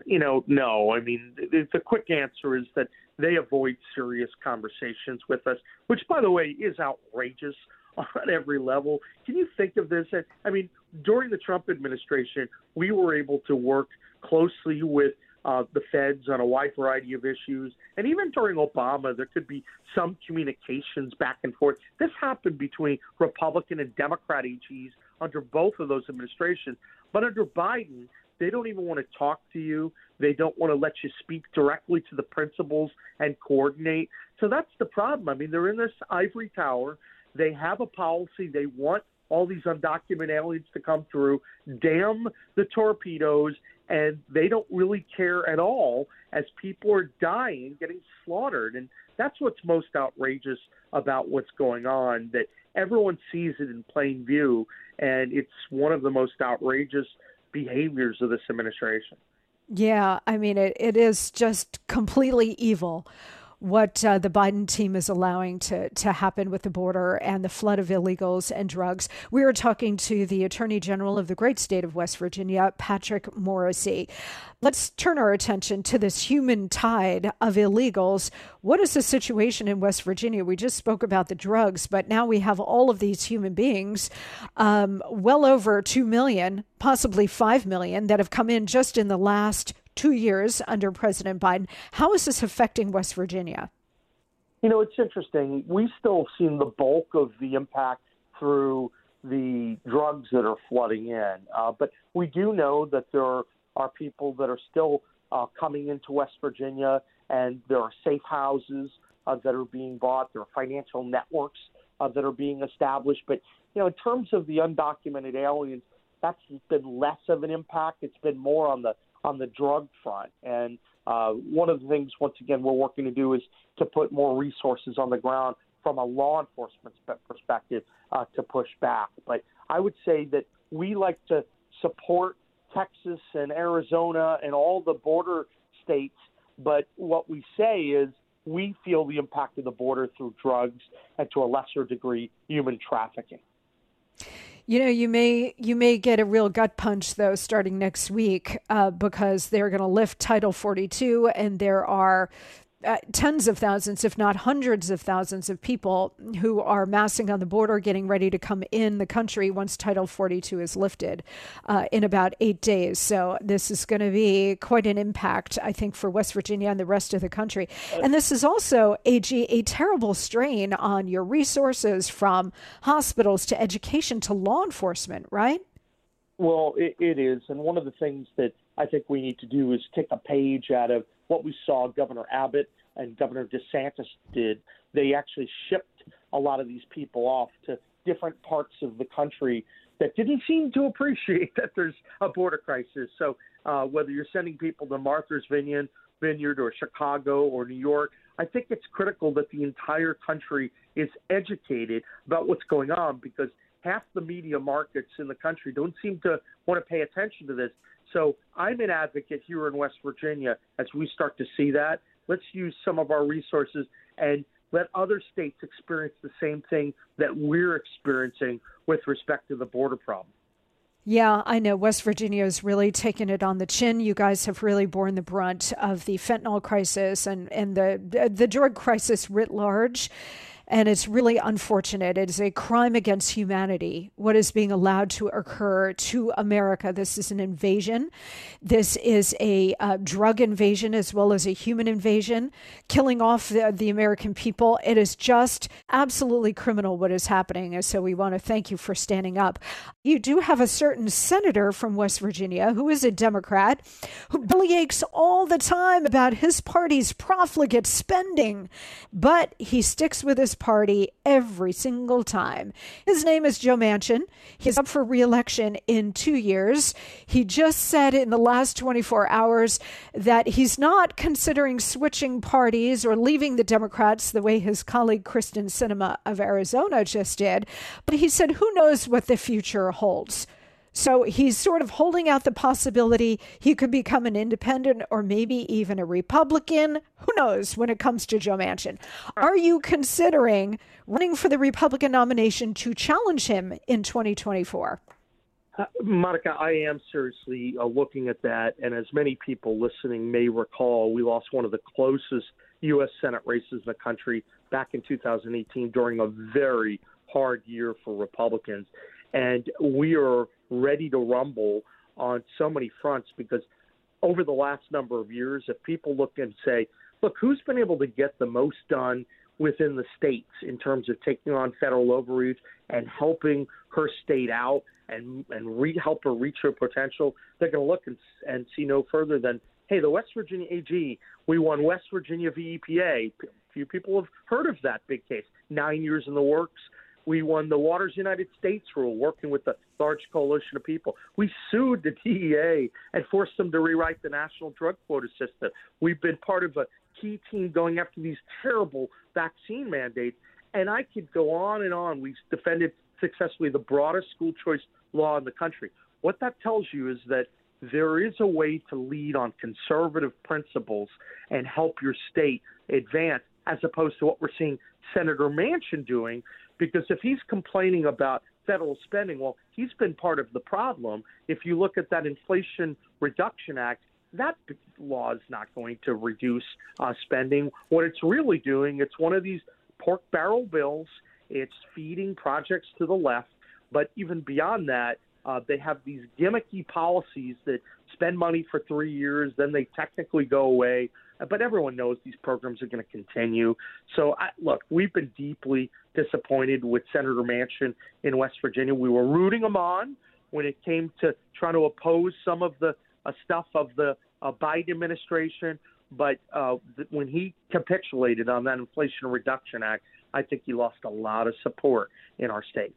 You know, no. I mean, the quick answer is that they avoid serious conversations with us, which, by the way, is outrageous on every level. Can you think of this? I mean, during the Trump administration, we were able to work closely with uh, the feds on a wide variety of issues. And even during Obama, there could be some communications back and forth. This happened between Republican and Democrat A Gs under both of those administrations. But under Biden, they don't even want to talk to you. They don't want to let you speak directly to the principals and coordinate. So that's the problem. I mean, they're in this ivory tower. They have a policy. They want all these undocumented aliens to come through, damn the torpedoes, and they don't really care at all as people are dying, getting slaughtered. And that's what's most outrageous about what's going on, that everyone sees it in plain view, and it's one of the most outrageous behaviors of this administration. Yeah, I mean, it, it is just completely evil what uh, the Biden team is allowing to, to happen with the border and the flood of illegals and drugs. We were talking to the Attorney General of the great state of West Virginia, Patrick Morrisey. Let's turn our attention to this human tide of illegals. What is the situation in West Virginia? We just spoke about the drugs, but now we have all of these human beings, um, well over two million, possibly five million, that have come in just in the last two years under President Biden. How is this affecting West Virginia? You know, it's interesting. We've still seen the bulk of the impact through the drugs that are flooding in. Uh, but we do know that there are people that are still uh, coming into West Virginia, and there are safe houses uh, that are being bought. There are financial networks uh, that are being established. But, you know, in terms of the undocumented aliens, that's been less of an impact. It's been more on the on the drug front. And uh, one of the things, once again, we're working to do is to put more resources on the ground from a law enforcement perspective uh, to push back. But I would say that we like to support Texas and Arizona and all the border states. But what we say is we feel the impact of the border through drugs and, to a lesser degree, human trafficking. You know, you may you may get a real gut punch, though, starting next week, uh, because they're going to lift Title forty-two, and there are uh, tens of thousands, if not hundreds of thousands of people who are massing on the border, getting ready to come in the country once Title forty-two is lifted uh, in about eight days. So this is going to be quite an impact, I think, for West Virginia and the rest of the country. And this is also, A G, a terrible strain on your resources, from hospitals to education to law enforcement, right? Well, it, it is. And one of the things that I think we need to do is take a page out of what we saw Governor Abbott and Governor DeSantis did. They actually shipped a lot of these people off to different parts of the country that didn't seem to appreciate that there's a border crisis. So uh, whether you're sending people to Martha's Vineyard Vineyard or Chicago or New York. I think it's critical that the entire country is educated about what's going on, because half the media markets in the country don't seem to want to pay attention to this. So I'm an advocate here in West Virginia as we start to see that. Let's use some of our resources and let other states experience the same thing that we're experiencing with respect to the border problem. Yeah, I know West Virginia is really taking it on the chin. You guys have really borne the brunt of the fentanyl crisis and, and the the drug crisis writ large. And it's really unfortunate. It is a crime against humanity, what is being allowed to occur to America. This is an invasion. This is a uh, drug invasion as well as a human invasion, killing off the, the American people. It is just absolutely criminal what is happening. And so we want to thank you for standing up. You do have a certain senator from West Virginia who is a Democrat who bellyaches all the time about his party's profligate spending, but he sticks with his party every single time. His name is Joe Manchin. He's up for re-election in two years. He just said in the last twenty-four hours that he's not considering switching parties or leaving the Democrats the way his colleague Kristen Sinema of Arizona just did. But he said, who knows what the future holds? So he's sort of holding out the possibility he could become an independent or maybe even a Republican. Who knows when it comes to Joe Manchin? Are you considering running for the Republican nomination to challenge him in twenty twenty-four? Uh, Monica, I am seriously uh, looking at that. And as many people listening may recall, we lost one of the closest U S Senate races in the country back in two thousand eighteen during a very hard year for Republicans. And we are ready to rumble on so many fronts, because over the last number of years, if people look and say, look, who's been able to get the most done within the states in terms of taking on federal overreach and helping her state out and and re- help her reach her potential, they're going to look and, and see no further than, hey, the West Virginia A G, we won West Virginia v. E P A. Few people have heard of that big case, nine years in the works. We won the Waters United States rule, working with a large coalition of people. We sued the D E A and forced them to rewrite the national drug quota system. We've been part of a key team going after these terrible vaccine mandates. And I could go on and on. We've defended successfully the broadest school choice law in the country. What that tells you is that there is a way to lead on conservative principles and help your state advance, as opposed to what we're seeing Senator Manchin doing. Because if he's complaining about federal spending, well, he's been part of the problem. If you look at that Inflation Reduction Act, that law is not going to reduce uh, spending. What it's really doing, it's one of these pork barrel bills. It's feeding projects to the left. But even beyond that, uh, they have these gimmicky policies that spend money for three years, then they technically go away. But everyone knows these programs are going to continue. So, I, look, we've been deeply disappointed with Senator Manchin in West Virginia. We were rooting him on when it came to trying to oppose some of the uh, stuff of the uh, Biden administration. But uh, th- when he capitulated on that Inflation Reduction Act, I think he lost a lot of support in our state.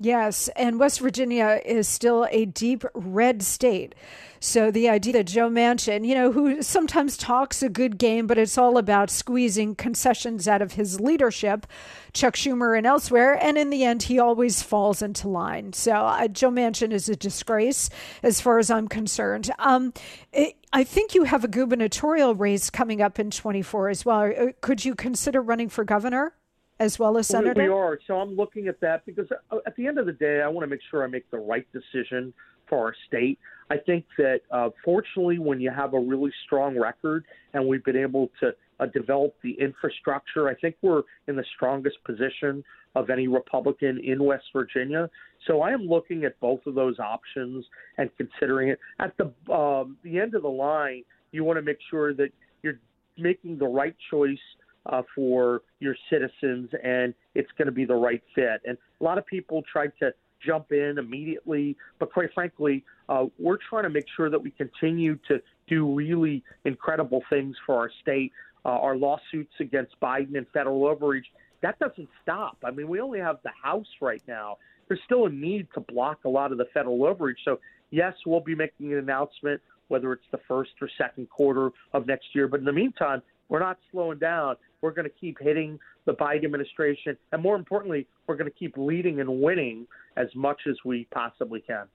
Yes, and West Virginia is still a deep red state. So the idea that Joe Manchin, you know, who sometimes talks a good game, but it's all about squeezing concessions out of his leadership, Chuck Schumer and elsewhere, and in the end, he always falls into line. So uh, Joe Manchin is a disgrace as far as I'm concerned. Um, it, I think you have a gubernatorial race coming up in twenty-four as well. Could you consider running for governor as well as senator? We are. So I'm looking at that because at the end of the day, I want to make sure I make the right decision for our state. I think that uh, fortunately, when you have a really strong record and we've been able to uh, develop the infrastructure, I think we're in the strongest position of any Republican in West Virginia. So I am looking at both of those options and considering it. At the, um, the end of the line, you want to make sure that you're making the right choice Uh, for your citizens, and it's going to be the right fit. And a lot of people tried to jump in immediately, but quite frankly, uh, we're trying to make sure that we continue to do really incredible things for our state. Uh, our lawsuits against Biden and federal overreach that doesn't stop. I mean, we only have the House right now. There's still a need to block a lot of the federal overreach. So, yes, we'll be making an announcement, whether it's the first or second quarter of next year. But in the meantime, we're not slowing down. We're going to keep hitting the Biden administration. And more importantly, we're going to keep leading and winning as much as we possibly can.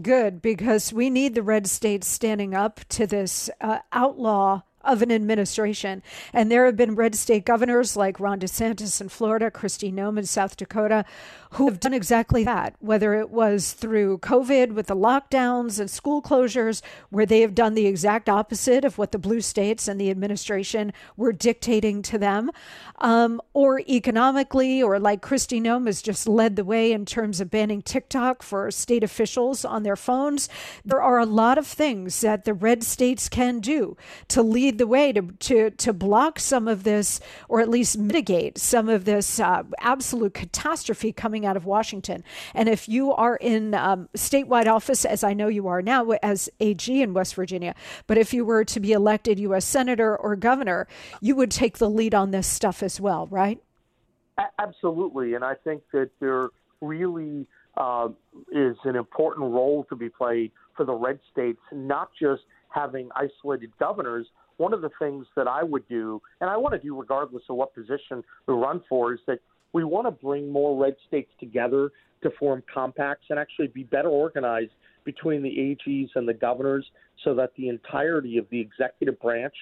Good, because we need the red states standing up to this uh, outlaw of an administration. And there have been red state governors like Ron DeSantis in Florida, Kristi Noem in South Dakota, who have done exactly that, whether it was through COVID with the lockdowns and school closures, where they have done the exact opposite of what the blue states and the administration were dictating to them, um, or economically, or like Kristi Noem has just led the way in terms of banning TikTok for state officials on their phones. There are a lot of things that the red states can do to lead the way to, to to block some of this, or at least mitigate some of this uh, absolute catastrophe coming out of Washington. And if you are in um, statewide office, as I know you are now as A G in West Virginia, but if you were to be elected U S Senator or governor, you would take the lead on this stuff as well, right? Absolutely. And I think that there really uh, is an important role to be played for the red states, not just having isolated governors. One of the things that I would do, and I want to do regardless of what position we run for, is that we want to bring more red states together to form compacts and actually be better organized between the A Gs and the governors so that the entirety of the executive branch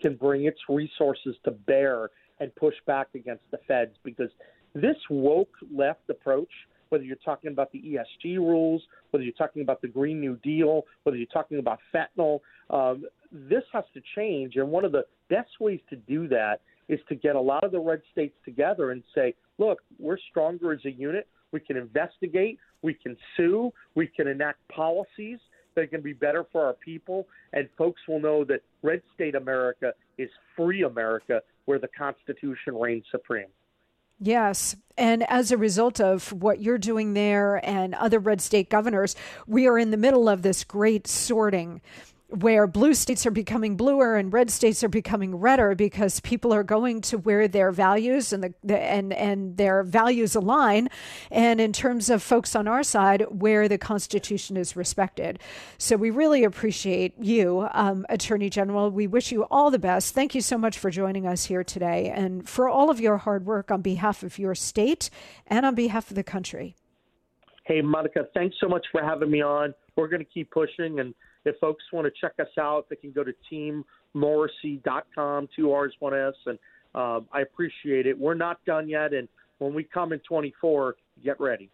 can bring its resources to bear and push back against the feds. Because this woke left approach, whether you're talking about the E S G rules, whether you're talking about the Green New Deal, whether you're talking about fentanyl, um, this has to change. And one of the best ways to do that is to get a lot of the red states together and say, look, we're stronger as a unit. We can investigate. We can sue. We can enact policies that can be better for our people. And folks will know that red state America is free America, where the Constitution reigns supreme. Yes. And as a result of what you're doing there and other red state governors, we are in the middle of this great sorting where blue states are becoming bluer and red states are becoming redder, because people are going to where their values and the, the and and their values align, and in terms of folks on our side, where the Constitution is respected. So we really appreciate you, um, Attorney General. We wish you all the best. Thank you so much for joining us here today, and for all of your hard work on behalf of your state and on behalf of the country. Hey, Monica, thanks so much for having me on. We're going to keep pushing, and if folks want to check us out, they can go to team morrissey dot com, two R's, one S, and uh, I appreciate it. We're not done yet, and when we come in twenty-four, get ready.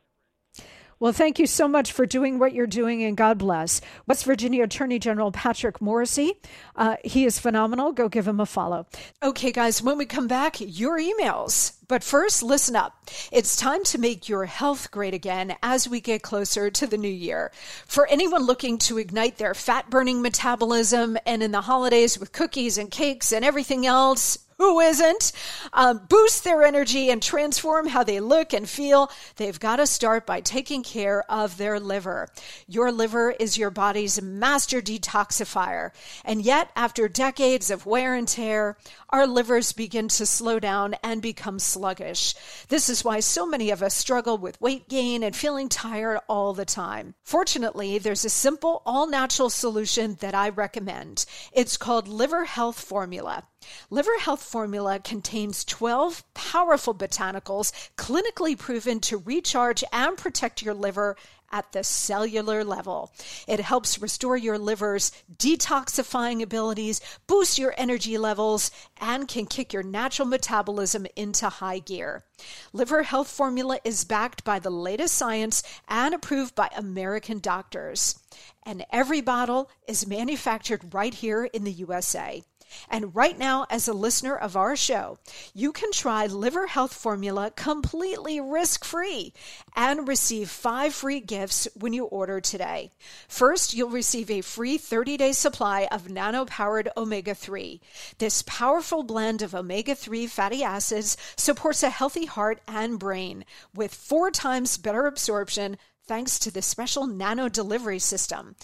Well, thank you so much for doing what you're doing, and God bless. West Virginia Attorney General Patrick Morrisey, uh, he is phenomenal. Go give him a follow. Okay, guys, when we come back, your emails. But first, listen up. It's time to make your health great again as we get closer to the new year. For anyone looking to ignite their fat-burning metabolism, and in the holidays with cookies and cakes and everything else, who isn't, um, boost their energy and transform how they look and feel, they've got to start by taking care of their liver. Your liver is your body's master detoxifier. And yet, after decades of wear and tear, our livers begin to slow down and become sluggish. This is why so many of us struggle with weight gain and feeling tired all the time. Fortunately, there's a simple, all-natural solution that I recommend. It's called Liver Health Formula. Liver Health Formula contains twelve powerful botanicals clinically proven to recharge and protect your liver at the cellular level. It helps restore your liver's detoxifying abilities, boosts your energy levels, and can kick your natural metabolism into high gear. Liver Health Formula is backed by the latest science and approved by American doctors. And every bottle is manufactured right here in the U S A. And right now, as a listener of our show, you can try Liver Health Formula completely risk-free and receive five free gifts when you order today. First, you'll receive a free thirty-day supply of nano-powered omega three. This powerful blend of omega three fatty acids supports a healthy heart and brain with four times better absorption thanks to the special nano delivery system.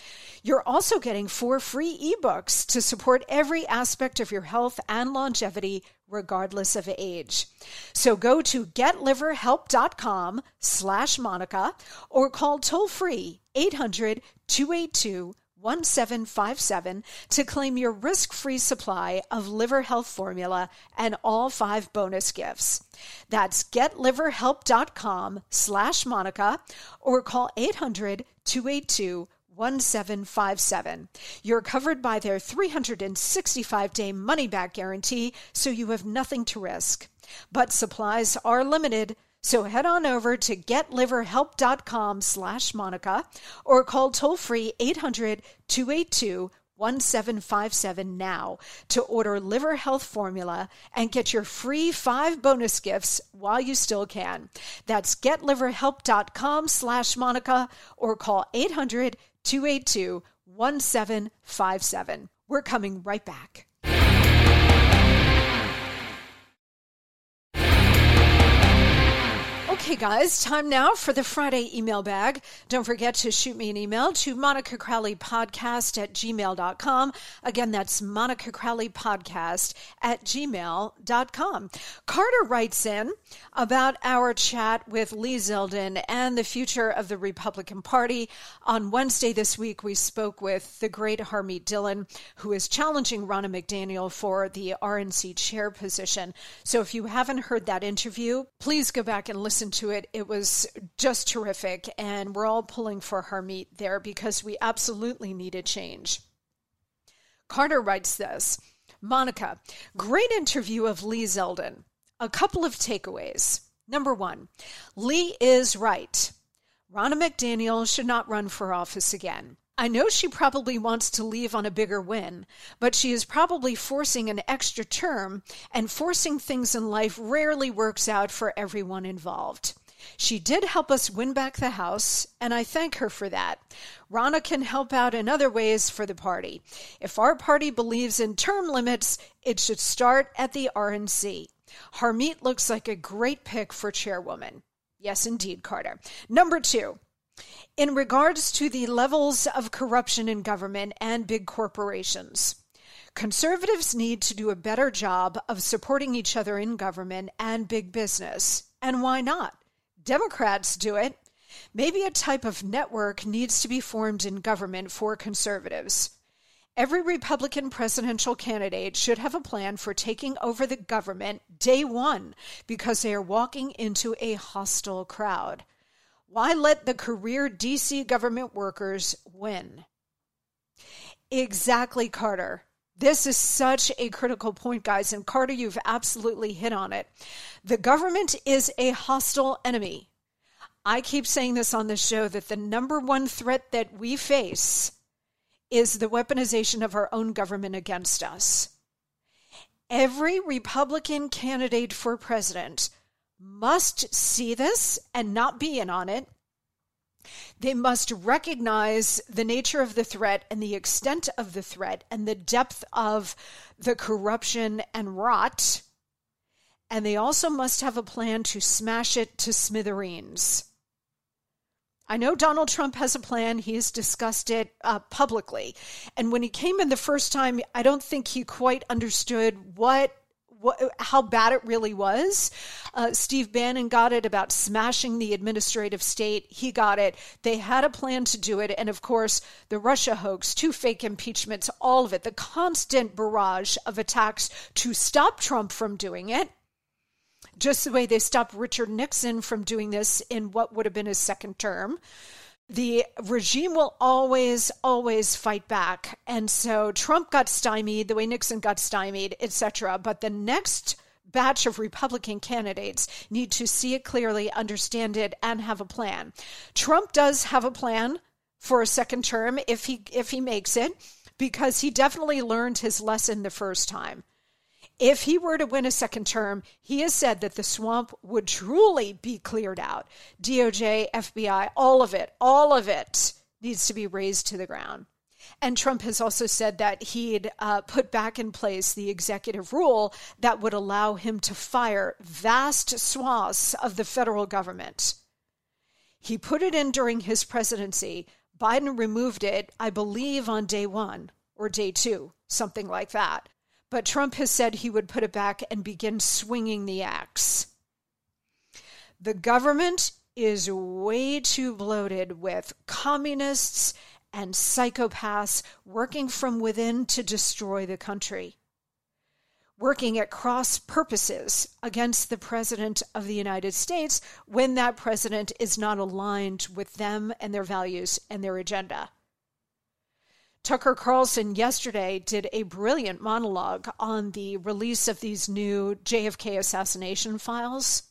You're also getting four free ebooks to support every aspect of your health and longevity regardless of age. So go to getliverhelp.com slash Monica or call toll free eight hundred, two eight two, one seven five seven to claim your risk-free supply of liver health formula and all five bonus gifts. That's getliverhelp.com slash Monica or call eight hundred, two eight two, one seven five seven. You're covered by their three hundred sixty-five day money-back guarantee, so you have nothing to risk. But supplies are limited, so head on over to getliverhelp.com slash Monica or call toll-free eight hundred, two eight two, one seven five seven now to order Liver Health Formula and get your free five bonus gifts while you still can. That's getliverhelp.com slash Monica or call eight hundred, two eight two, one seven five seven. We're coming right back. Okay, guys, time now for the Friday email bag. Don't forget to shoot me an email to monicacrowleypodcast at gmail dot com. Again, that's monicacrowleypodcast at gmail dot com. Carter writes in about our chat with Lee Zeldin and the future of the Republican Party. On Wednesday this week, we spoke with the great Harmeet Dhillon, who is challenging Ronna McDaniel for the R N C chair position. So if you haven't heard that interview, please go back and listen to it. It was just terrific, and we're all pulling for Harmeet there because we absolutely need a change. Carter writes this, Monica, great interview of Lee Zeldin. A couple of takeaways. Number one, Lee is right. Ronna McDaniel should not run for office again. I know she probably wants to leave on a bigger win, but she is probably forcing an extra term, and forcing things in life rarely works out for everyone involved. She did help us win back the House, and I thank her for that. Ronna can help out in other ways for the party. If our party believes in term limits, it should start at the R N C. Harmeet looks like a great pick for chairwoman. Yes, indeed, Carter. Number two. In regards to the levels of corruption in government and big corporations, conservatives need to do a better job of supporting each other in government and big business. And why not? Democrats do it. Maybe a type of network needs to be formed in government for conservatives. Every Republican presidential candidate should have a plan for taking over the government day one because they are walking into a hostile crowd. Why let the career D C government workers win? Exactly, Carter. This is such a critical point, guys. And Carter, you've absolutely hit on it. The government is a hostile enemy. I keep saying this on the show that the number one threat that we face is the weaponization of our own government against us. Every Republican candidate for president must see this and not be in on it. They must recognize the nature of the threat and the extent of the threat and the depth of the corruption and rot. And they also must have a plan to smash it to smithereens. I know Donald Trump has a plan. He has discussed it uh, publicly. And when he came in the first time, I don't think he quite understood what What, how bad it really was. Uh, Steve Bannon got it about smashing the administrative state. He got it. They had a plan to do it. And of course, the Russia hoax, two fake impeachments, all of it, the constant barrage of attacks to stop Trump from doing it. Just the way they stopped Richard Nixon from doing this in what would have been his second term. The regime will always, always fight back. And so Trump got stymied the way Nixon got stymied, et cetera. But the next batch of Republican candidates need to see it clearly, understand it, and have a plan. Trump does have a plan for a second term if he if he makes it, because he definitely learned his lesson the first time. If he were to win a second term, he has said that the swamp would truly be cleared out. D O J, F B I, all of it, all of it needs to be razed to the ground. And Trump has also said that he'd uh, put back in place the executive rule that would allow him to fire vast swaths of the federal government. He put it in during his presidency. Biden removed it, I believe, on day one or day two, something like that. but Trump has said he would put it back and begin swinging the axe. The government is way too bloated with communists and psychopaths working from within to destroy the country, working at cross purposes against the president of the United States when that president is not aligned with them and their values and their agenda. Tucker Carlson yesterday did a brilliant monologue on the release of these new J F K assassination files,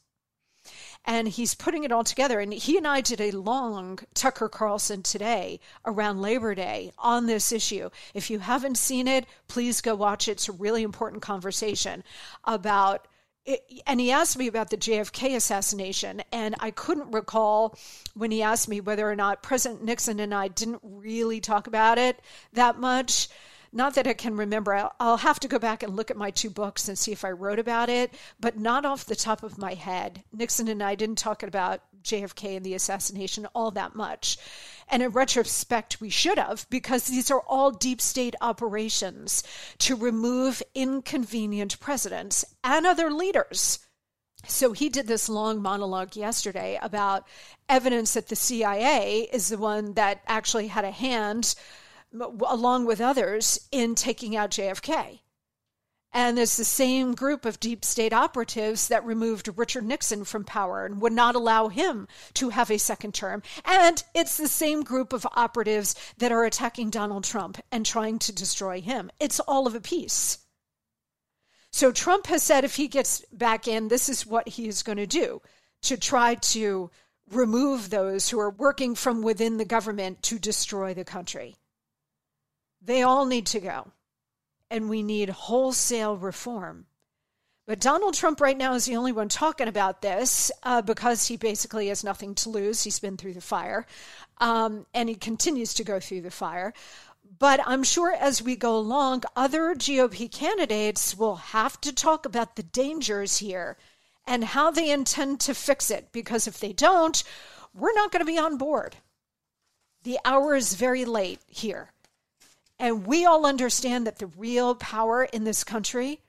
and he's putting it all together. And he and I did a long Tucker Carlson today around Labor Day on this issue. If you haven't seen it, please go watch it. It's a really important conversation about it. And he asked me about the J F K assassination, and I couldn't recall when he asked me whether or not President Nixon and I didn't really talk about it that much. Not that I can remember. I'll have to go back and look at my two books and see if I wrote about it, but not off the top of my head. Nixon and I didn't talk about J F K and the assassination all that much. And in retrospect, we should have, because these are all deep state operations to remove inconvenient presidents and other leaders. So he did this long monologue yesterday about evidence that the C I A is the one that actually had a hand, along with others, in taking out J F K. And it's the same group of deep state operatives that removed Richard Nixon from power and would not allow him to have a second term. And it's the same group of operatives that are attacking Donald Trump and trying to destroy him. It's all of a piece. So Trump has said if he gets back in, this is what he is going to do to try to remove those who are working from within the government to destroy the country. They all need to go, and we need wholesale reform. But Donald Trump right now is the only one talking about this uh, because he basically has nothing to lose. He's been through the fire, um, and he continues to go through the fire. But I'm sure as we go along, other G O P candidates will have to talk about the dangers here and how they intend to fix it, because if they don't, we're not going to be on board. The hour is very late here. And we all understand that the real power in this country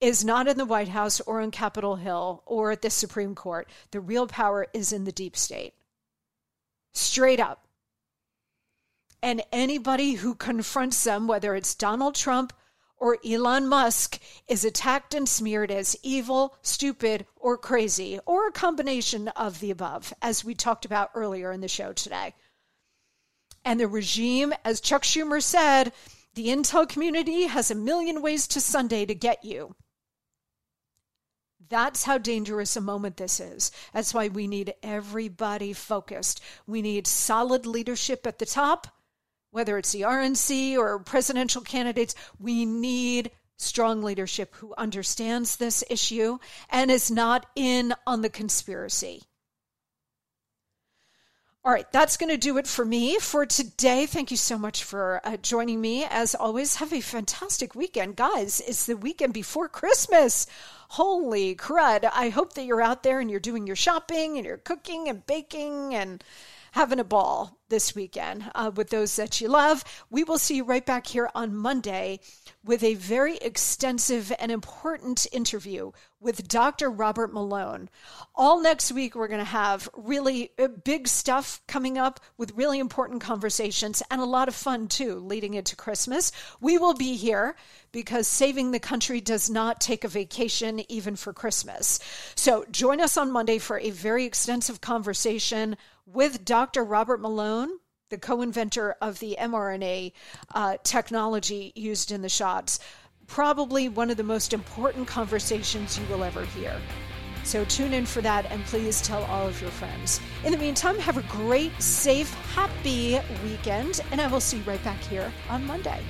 is not in the White House or on Capitol Hill or at the Supreme Court. The real power is in the deep state. Straight up. And anybody who confronts them, whether it's Donald Trump or Elon Musk, is attacked and smeared as evil, stupid, or crazy, or a combination of the above, as we talked about earlier in the show today. And the regime, as Chuck Schumer said, the intel community has a million ways to Sunday to get you. That's how dangerous a moment this is. That's why we need everybody focused. We need solid leadership at the top, whether it's the R N C or presidential candidates. We need strong leadership who understands this issue and is not in on the conspiracy. All right, that's going to do it for me for today. Thank you so much for uh, joining me. As always, have a fantastic weekend. Guys, it's the weekend before Christmas. Holy crud. I hope that you're out there and you're doing your shopping and you're cooking and baking and having a ball this weekend uh, with those that you love. We will see you right back here on Monday with a very extensive and important interview with Doctor Robert Malone. All next week, we're going to have really big stuff coming up with really important conversations and a lot of fun, too, leading into Christmas. We will be here because saving the country does not take a vacation, even for Christmas. So join us on Monday for a very extensive conversation with Doctor Robert Malone, the co-inventor of the mRNA uh, technology used in the shots. Probably one of the most important conversations you will ever hear. So tune in for that, and please tell all of your friends. In the meantime, have a great, safe, happy weekend, and I will see you right back here on Monday.